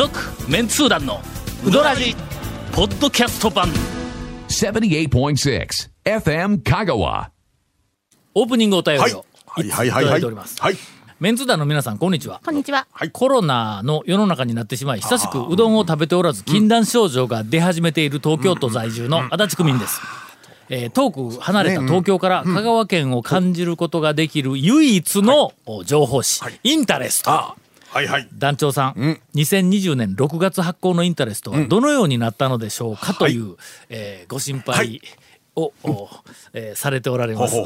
続メンツー団のウドラジポッドキャスト版 78.6 FM 香川オープニングお便りをいただいております。はい、メンツ団の皆さんこんにちは。こんにちは。コロナの世の中になってしまい久しくうどんを食べておらず禁断症状が出始めている東京都在住の足立区民です。遠く離れた東京から香川県を感じることができる唯一の情報誌、はい、インタレスト、はいはい、団長さん、2020年6月発行のインタレストはどのようになったのでしょうかという、はい、ご心配を、されておられます。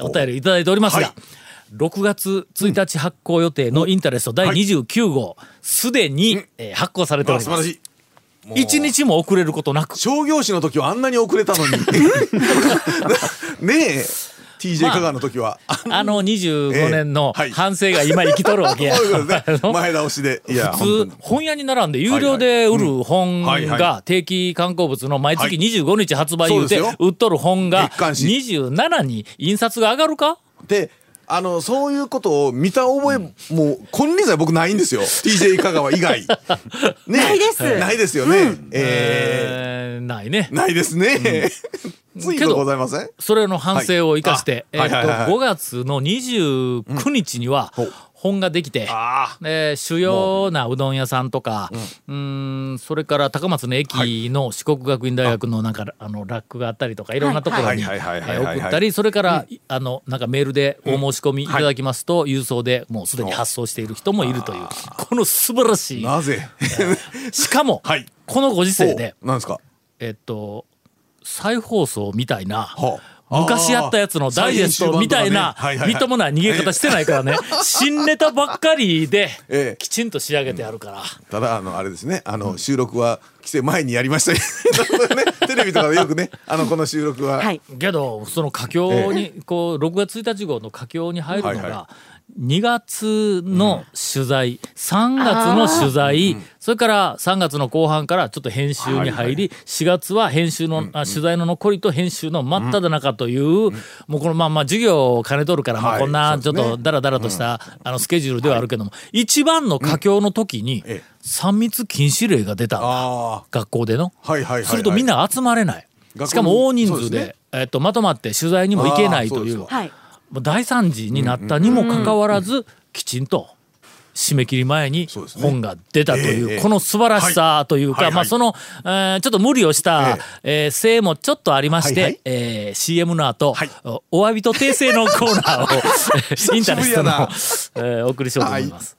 お便りいただいておりますが、はい、6月1日発行予定のインタレスト第29号すで、に、発行されております。素晴らしい。1日も遅れることなく。商業誌の時はあんなに遅れたのにねえ TJ 香川の時は、25年の反省が今生きとるわけや、前倒しで。いや普通本屋に並んで有料で売る本が定期刊行物の毎月25日発売言うて売っとる本が27に印刷が上がるかで、そういうことを見た覚えも金輪際僕ないんですよTJ 香川以外、ね、ないですないですよね、ないねないですね、ついでございません。それの反省を生かして、5月の29日には、本ができて、主要なうどん屋さんとか、それから高松の駅の四国学院大学のなんかラックがあったりとかいろんなところに送ったり、それからなんかメールでお申し込みいただきますと郵送でもうすでに発送している人もいるという、この素晴らしい。なぜしかもこのご時世でなんですか、再放送みたいな、昔やったやつのダイエットみたいな、みっともない逃げ方してないからね、新ネタばっかりできちんと仕上げてあるから、ただあれですね、収録は規制前にやりました、ね、テレビとかでよくね、この収録は、けどその佳境にこう6月1日号の佳境に入るのが、2月の取材、3月の取材、それから3月の後半からちょっと編集に入り、4月は編集の、取材の残りと編集の真っ只中という、もうこのまあまあ授業を兼ね取るから、こんなちょっとダラダラとした、スケジュールではあるけども、一番の佳境の時に3密禁止令が出たんだ、学校での、するとみんな集まれない、しかも大人数で、まとまって取材にも行けないという、大惨事になったにもかかわらず、きちんと締め切り前に本が出たという、この素晴らしさというか、その、ちょっと無理をした、せいもちょっとありまして、CM の後、お詫びと訂正のコーナーをインタレストの、お送りしようと思います。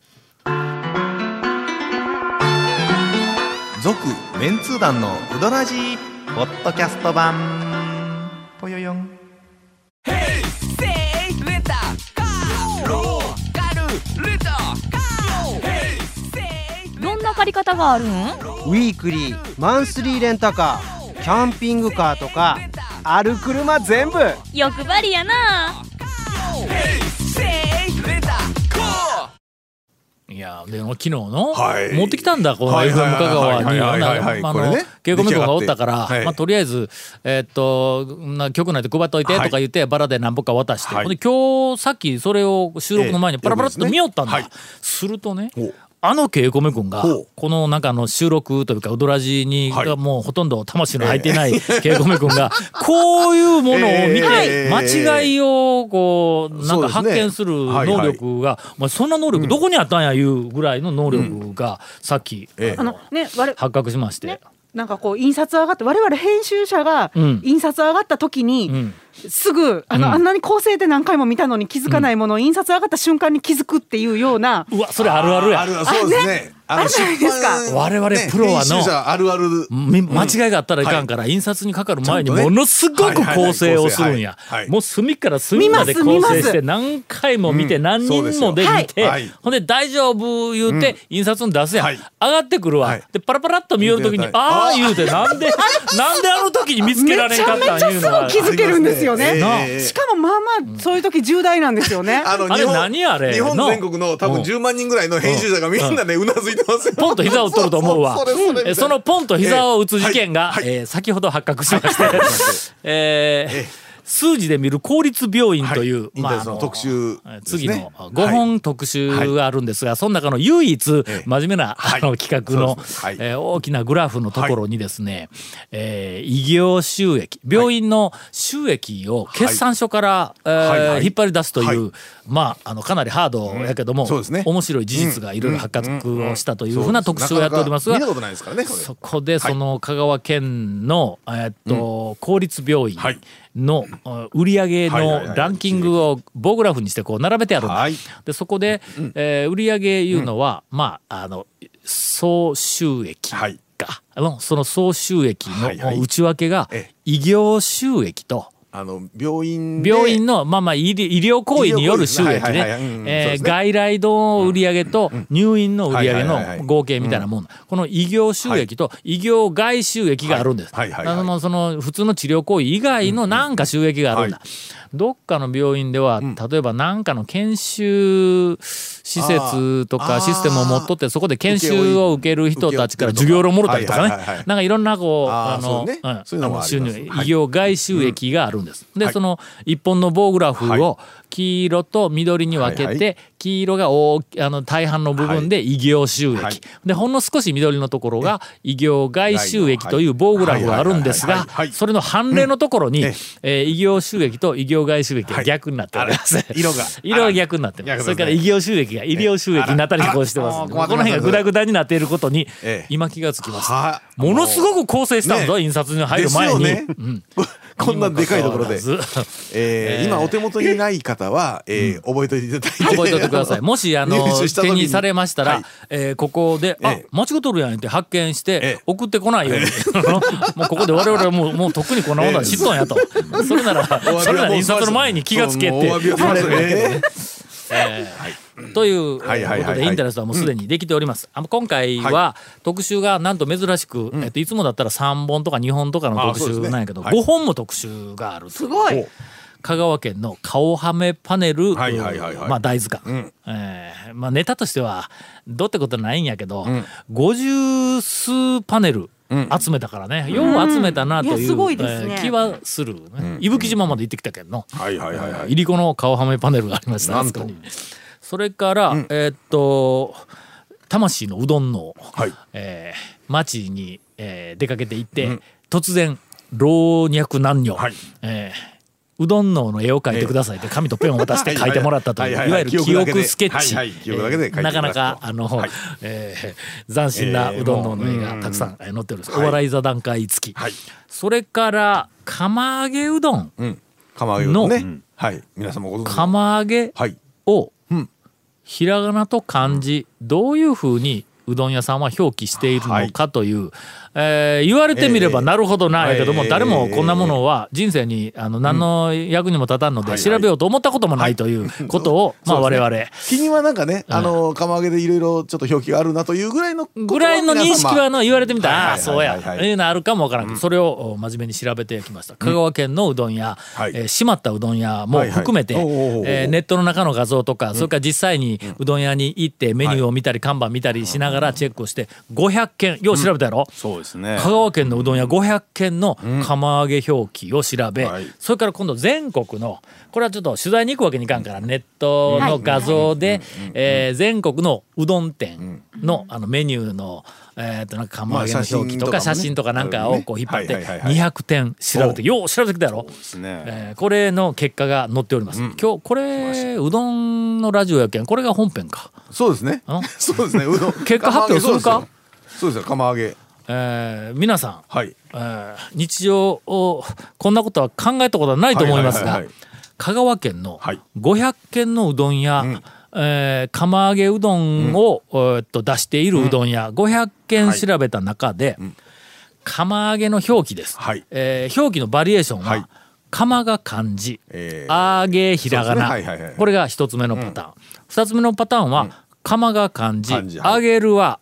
続メンツー団のうどらじポッドキャスト版ぽよよん。借り方があるん？ウィークリー、マンスリーレンタカー、キャンピングカーとかある車全部欲張りやな。いやでも昨日の、持ってきたんだこの FM 香川に稽古目とかがおったから、まあ、とりあえず、局内で配っといてとか言って、バラで何本か渡して、で今日さっきそれを収録の前にパラパラっと見よったんだ、するとね、稽古目くんがこのなんか収録というかうどらじにもうほとんど魂の入ってない稽古目くんがこういうものを見て間違いをこうなんか発見する能力が、そんな能力どこにあったんやいうぐらいの能力がさっき発覚しまして、なんかこう印刷上がって、我々編集者が印刷上がった時にすぐあんなに構成で何回も見たのに気づかないものを印刷上がった瞬間に気づくっていうような、うわそれあるあるや、あるある、そうですね、あるじゃないですか我々プロはのあるある、間違いがあったらいかんから、印刷にかかる前にものすごく構成をするんや、もう隅から隅まで構成して何回も見て何人もで見て、ほんで大丈夫言うて印刷に出すやん、上がってくるわ、でパラパラっと見よるときにあー言うて、なんであの時に見つけられんかったんいうのはめちゃめちゃすぐ気づけるんですよね。しかもまあまあそういう時重大なんですよね。あれ何あれ、日本全国の多分10万人ぐらいの編集者がみんなねうなずいてポンと膝を取ると思うわ。そのポンと膝を打つ事件が、先ほど発覚しまして、数字で見る公立病院という、はい、まあ、特集ですね、次の5本特集があるんですが、はい、その中の唯一真面目な、はい、企画の、はい、大きなグラフのところにですね、はい、医業収益、病院の収益を決算書から、はい、引っ張り出すという、はいはい、まあ、かなりハードやけども、うん、ね、面白い事実がいろいろ発覚をしたというふうな特集をやっておりますが、そこでその香川県の、公立病院、はい、の売り上げのランキングを棒グラフにしてこう並べてあるんだ。でそこで、売り上げいうのは、まあ、総収益か、はい、その総収益の内訳が医業収益と病院の、まあまあ、医療行為による収益ね、外来の売り上げと入院の売り上げの合計みたいなもん、この医業収益と医業外収益があるんです。その普通の治療行為以外の何か収益があるんだ、うんうん、はい、どっかの病院では例えば何かの研修施設とかシステムを持っとって、そこで研修を受ける人たちから授業料をもろたりとかね、なんかいろんなこう収入、医業外収益があるんです。でその一本の棒グラフを黄色と緑に分けて、黄色が大半の部分で医業収益で、ほんの少し緑のところが医業外収益という棒グラフがあるんですが、それの反例のところに医業収益と医業外収益が逆になっております。色が逆になってます。それから医業収益が医療収益になったりこうしてます。この辺がグダグダになっていることに今気がつきます。ものすごく構成したんだ、印刷に入る前に、うん、こんなでかいところで、今お手元にない方は、覚えておいていただいて、覚えておいてください。もし手にされましたら、はい、ここで、間違っとるやんって発見して、送ってこないように、もうここで我々はもうとっくにこんなもんだ、知っとんやとそれなら印刷の前に気がつけって言われる、ということでインタレストはもうすでにできております。今回は特集がなんと珍しく、いつもだったら3本とか2本とかの特集なんやけど、5本も特集がある。すごい。香川県の顔はめパネル、まあ大図鑑、まあネタとしてはどうってことないんやけど、50数パネル集めたからね、よう集めたなという気はする。伊吹島まで行ってきたけどのいりこの顔はめパネルがありました。それから、魂のうどんの、町に、出かけて行って、突然老若男女、うどんの絵を描いてくださいって紙とペンを渡して描いてもらったという、いわゆる記憶スケッチ、なかなか斬新なうどんの絵がたくさん載っておるんです。お笑い座談会付き、それから釜揚げうどんの釜揚げをひらがなと漢字、どういうふうにうどん屋さんは表記しているのかという、言われてみればなるほどないけども、誰もこんなものは人生に何の役にも立たんので調べようと思ったこともないということを、まあ我々気にはなんかね、釜揚げでいろいろちょっと表記があるなというぐらいの認識は言われてみたら、ああそうやいうのあるかもわからんけど、それを真面目に調べてきました。香川県のうどん屋、閉まったうどん屋も含めて、ネットの中の画像とか、それから実際にうどん屋に行ってメニューを見たり看板見たりしながらチェックをして、500件よう調べたやろ、そうですね、香川県のうどん屋500件の釜揚げ表記を調べ、それから今度全国の、これはちょっと取材に行くわけにいかんから、ネットの画像で、全国のうどん店のメニューのなんか釜揚げの表記とか写真とかなんかをこう引っ張って200点調べて、よう調べてきたやろ、これの結果が載っております。今日これうどんのラジオやけん、これが本編か。そうですね、そうですね。結果発表するか。そうですよ、釜揚げ、皆さん、日常をこんなことは考えたことはないと思いますが、香川県の500軒のうどん屋、釜揚げうどんを、出しているうどん屋500軒調べた中で、釜揚げの表記です、表記のバリエーションは、釜が漢字、揚げひらがな、これが一つ目のパターン、二つ目のパターンは、釜が漢字、揚げるは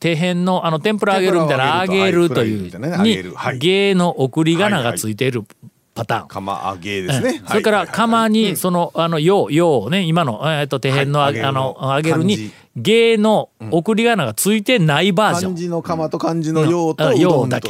手辺の天ぷら揚げるみたいな揚げるというに芸の送り仮名がついているパターン、釜揚げですね。それから釜にそのようね、今の手辺の揚げるに芸の送り仮名がついてないバージョン、漢字の釜と漢字のようとうどんと、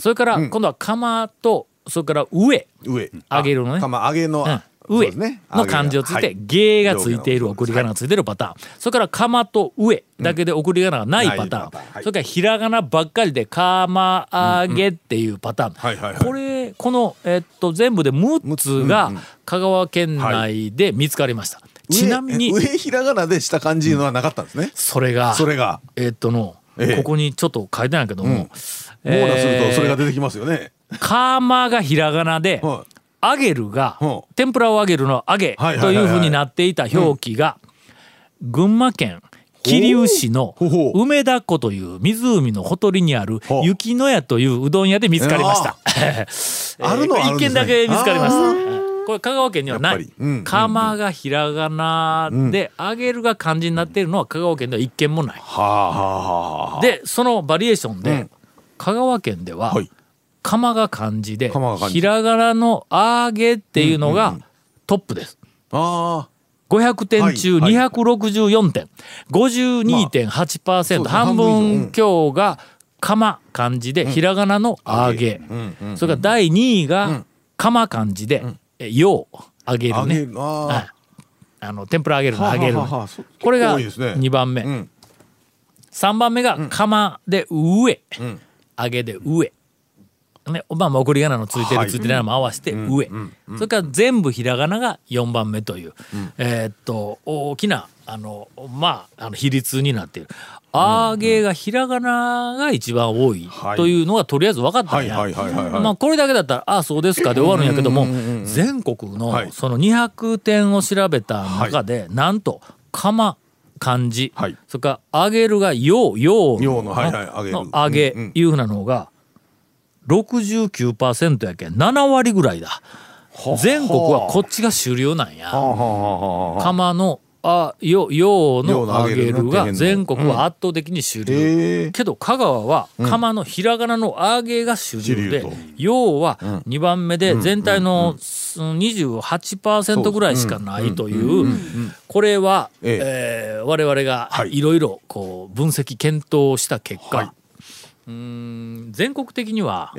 それから今度は釜とそれから上上げるのね、上げの、上の漢字をついて芸がついている送り仮名がついているパターン、それからかまと上だけで送り仮名がないパターン、それからひらがなばっかりでかまあげっていうパターン、これこの全部で6つが香川県内で見つかりました。ちなみに上ひらがなでした漢字のはなかったんですね。それがここにちょっと書いてないけども、網羅するとそれが出てきますよね。かまがひらがなで揚げるが天ぷらを揚げるの揚げというふうになっていた表記が、群馬県桐生市の梅田湖という湖のほとりにある雪の屋といううどん屋で見つかりました。あるのはあるんですね。一軒だけ見つかりました。これ香川県にはない。かまがひらがなで揚げるが漢字になっているのは香川県では一軒もない。でそのバリエーションで香川県ではかまが漢字でひらがなのあげっていうのがトップです。500点中264点、 52.8%、 半分強がかま漢字でひらがなのあげ、それから第2位がかま漢字でようあげるね、天ぷらあげるのあげる、これが2番目、3番目がかまで上あげで上ね、まあ送り仮名のついてるついてないのも合わせて上、それから全部ひらがなが4番目という、大きな比率になっている。あげがひらがなが一番多いというのがとりあえず分かったんや。まあこれだけだったらああそうですかで終わるんやけども、全国のその200点を調べた中で、なんとかま漢字、それからあげるがようようのあげいうふうなのが69% やけん7割ぐらいだ。全国はこっちが主流なんや。釜のようのあげるが全国は圧倒的に主流けど、香川は釜のひらがなのあげが主流で、ようは2番目で全体の 28% ぐらいしかないという。これは我々がいろいろこう分析検討した結果、全国的には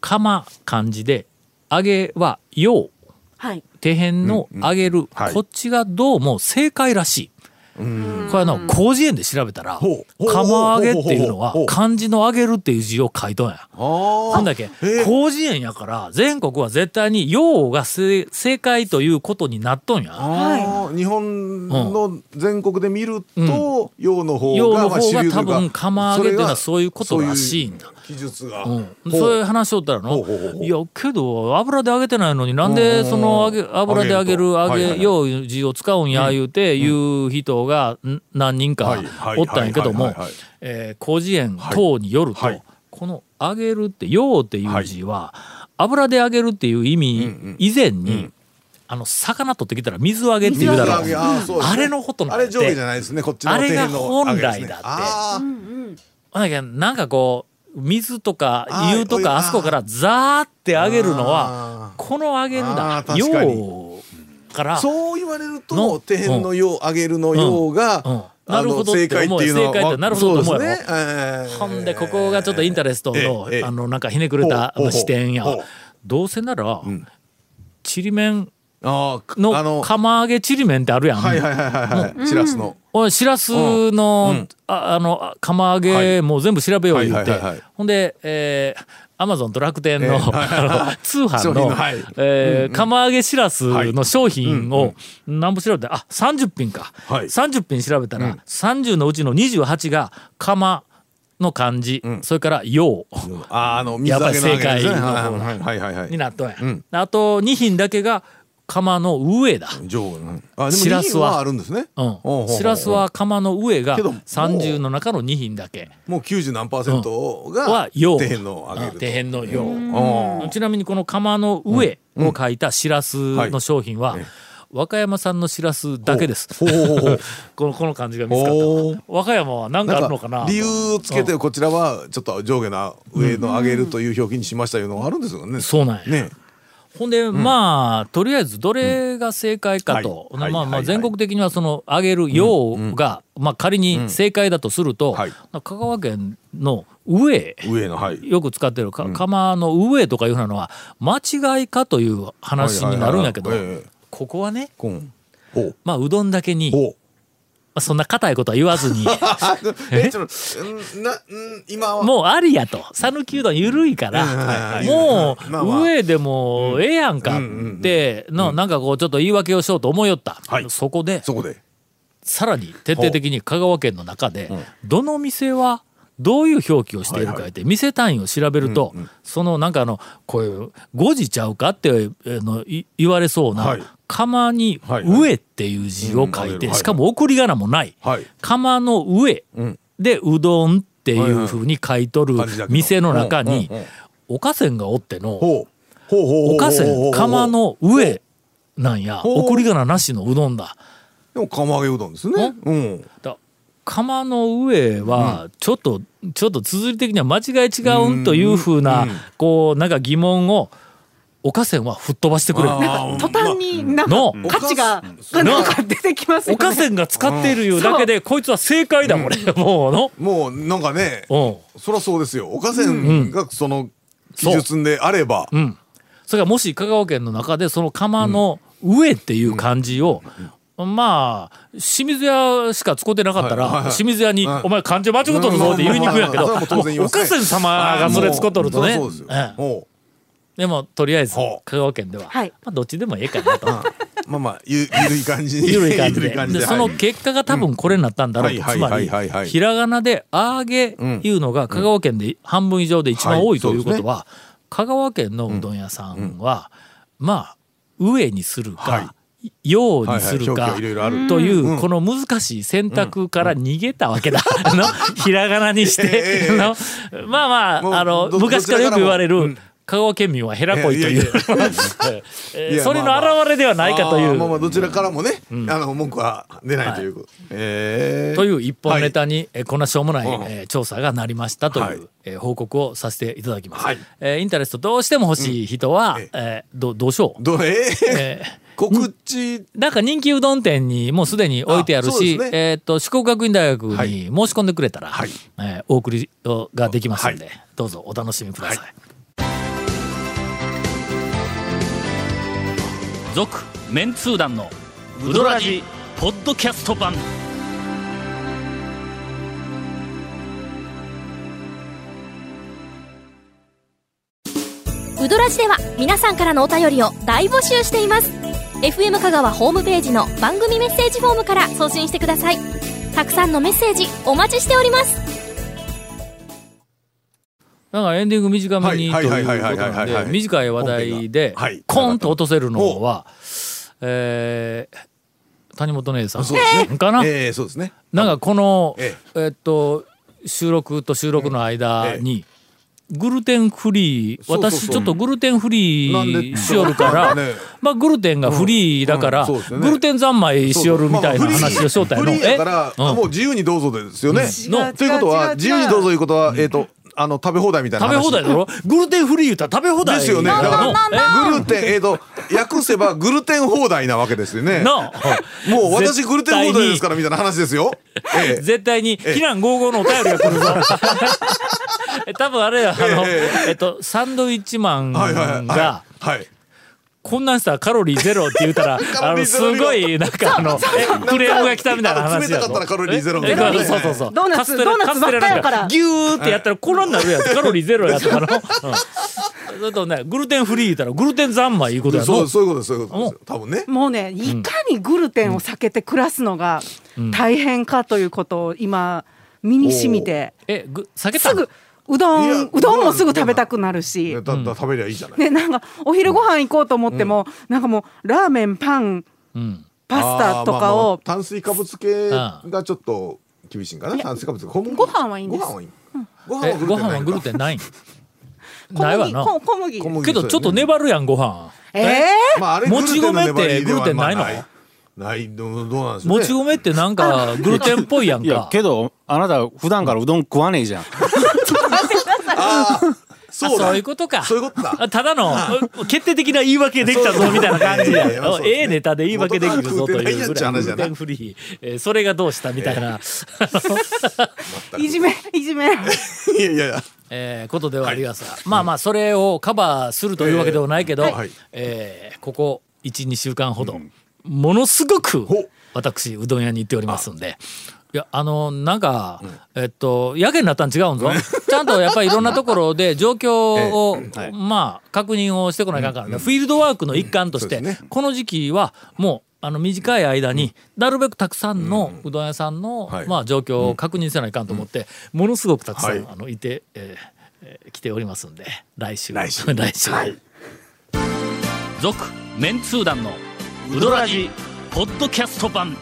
かま漢字であげはよう、底辺のあげる、こっちがどうも正解らしい。これ広辞苑で調べたらかまあげっていうのは漢字のあげるっていう字を書いとんや。なんだけ広辞苑やから全国は絶対にようが正解ということになっとんや。日本の全国で見るとようの方が多分かまあげっていうのはそういうことらしいんだ。記述がそういう話をしたらいやけど油で揚げてないのになんでその油で揚げる揚げよう字を使うんや言うて言う人が何人かおったんやけども、広辞苑等によると、この揚げるってようっていう字は油で揚げるっていう意味以前に、魚取ってきたら水揚げっていうだろう、あれのことなんで、あれ上下じゃないですね、こっちの底辺のあれが本来だって。なんかこう水とか湯とかあそこからザーってあげるのはこのあげるだようから、そう言われると底辺のようあげるのようが正解っていうのはなるほどと思うよ。ほんでここがちょっとインタレストのなんかひねくれた視点や。どうせならちりめんの釜揚げちりめんってあるやん。しらすの。しらすの釜揚げもう全部調べよう言って、ほんでアマゾンと楽天の通販の釜揚げしらすの商品を何部調べたら30品か、30品調べたら30のうちの28が釜の漢字、それからようやっぱり正解になっとんや。あと2品だけが釜の上だ。しらすはあるんですね。しらすは釜の上が30の中の2品だけ。もう90何%が底辺のよう。ちなみにこの釜の上を書いたしらすの商品は和歌山産のしらすだけです。この感じが見つかった。和歌山は何かあるのかな。理由をつけてこちらはちょっと上下な上の上げるという表記にしましたいうのがあるんですよね。そうなんや。ほんでとりあえずどれが正解かと、全国的にはそのあげるようが仮に正解だとすると、香川県の上の、はい、よく使ってるか、釜の上とかいうのは間違いかという話になるんやけど、ここはね、まあうどんだけにそんな固いことは言わずに今はもうありやと、讃岐うどん緩いからもう上でもええやんかってのなんかこうちょっと言い訳をしようと思いよった、はい、そこでさらに徹底的に香川県の中でどの店はどういう表記をしているかって店単位を調べると、そのなんかこういう誤字ちゃうかって言われそうな釜に上っていう字を書いて、しかも送り仮名もない釜の上でうどんっていう風に書いとる店の中におかせんがおっての、おかせん釜の上なんや、送り仮名なしのうどんだ。でも釜揚げうどんですね。釜の上はちょっと綴り的には間違い違うんというふうなこうなんか疑問をおかせんは吹っ飛ばしてくれる。なんか途端になんか価値がなんか出てきますよね。おかせんが使っているいうだけでこいつは正解だもんね。もうなんかね、そりゃそうですよ。おかせんがその記述であれば、それがもし香川県の中でその釜の上っていう漢字をまあ清水屋しか使ってなかったら、清水屋にお前漢字間違うとるぞって言いにくいやけど、おかせん様がそれ使うとるとね。でもとりあえず香川県ではまあどっちでもええかなとまあまあゆるい感じにゆるい感じでその結果が多分これになったんだろうと。つまりひらがなであーげいうのが香川県で半分以上で一番多いということは、香川県のうどん屋さんはまあ上にするかようにするかというこの難しい選択から逃げたわけだ。ひらがなにしてまあまあ昔からよく言われる香川県民はヘラこいというそれの表れではないかという、どちらからもね文句は出ないというという一本ネタにこんなしょうもない調査がなりましたという報告をさせていただきます。インタレストどうしても欲しい人はどうしよう。告知なんか人気うどん店にもうすでに置いてあるし、四国学院大学に申し込んでくれたら、お送りができますので、どうぞお楽しみください。続メンツー団のウドラジポッドキャスト版。ウドラジでは皆さんからのお便りを大募集しています。FM 香川ホームページの番組メッセージフォームから送信してください。たくさんのメッセージお待ちしております。なんかエンディング短めにということなんで、短い話題でコンと落とせるのは、谷本姉さんかな。そうですね。なんかこの、収録と収録の間にグルテンフリー、私ちょっとグルテンフリーしよるから、まあグルテンがフリーだからグルテン三昧しよるみたいな話をしよったやの。フリーだからもう自由にどうぞですよね。ということは自由にどうぞいうことは食べ放題みたいな話。食べ放題だろ。グルテンフリー言ったら食べ放題ですよね。だからグルテン訳せばグルテン放題なわけですよね。もう私グルテン放題ですからみたいな話ですよ。絶対に非難合々のお便りが来るぞ。多分あれサンドイッチマンがこんなんしたらカロリーゼロって言ったらすごいなんかクレームが来たみたいな話やろ。冷たかったらカロリーゼロみたいなね。そうそうそう。ドーナツばっかやからギューってやったらこんなんなるやつ。カロリーゼロやったからそれとね、グルテンフリー言ったらグルテン三昧いうことやろ。そういうことです多分ね。もうね、いかにグルテンを避けて暮らすのが大変かということを今身に染みて。避けたすぐうどんもすぐ食べたくなるし、食べりゃいいじゃない。なんかお昼ご飯行こうと思っても、なんかもうラーメン、パン、パスタとかを炭水化物系がちょっと厳しいんかな。炭水化物ご飯はいいんです。ご飯はグルテンない。ないわな。けどちょっと粘るやんご飯。もち米ってグルテンないの？ないどうなんですね。もち米ってなんかグルテンっぽいやんか。いやけどあなた普段からうどん食わねえじゃん。そういうことか。そういうことだ。ただの決定的な言い訳できたぞみたいな感じや。ええネタで言い訳できるぞというぐらいグルテンフリー、それがどうしたみたいな、いじめいやいやいやことではありますが、まあまあそれをカバーするというわけではないけど、ここ 1,2 週間ほどものすごく私うどん屋に行っておりますんで、いやなんか、やけになったん違うんぞ。ちゃんとやっぱりいろんなところで状況を、まあ確認をしてこないかんからね、フィールドワークの一環として、この時期はもう短い間になるべくたくさんのうどん屋さんの、まあ、状況を確認せないかんと思って、ものすごくたくさん、いて、来ておりますんで、来週、続メンツー団のうどらじポッドキャスト版。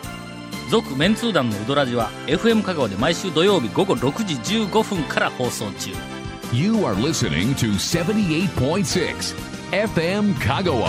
続メンツー団のうどらじは FM 香川で毎週土曜日午後6時15分から放送中。 You are listening to 78.6 FM 香川。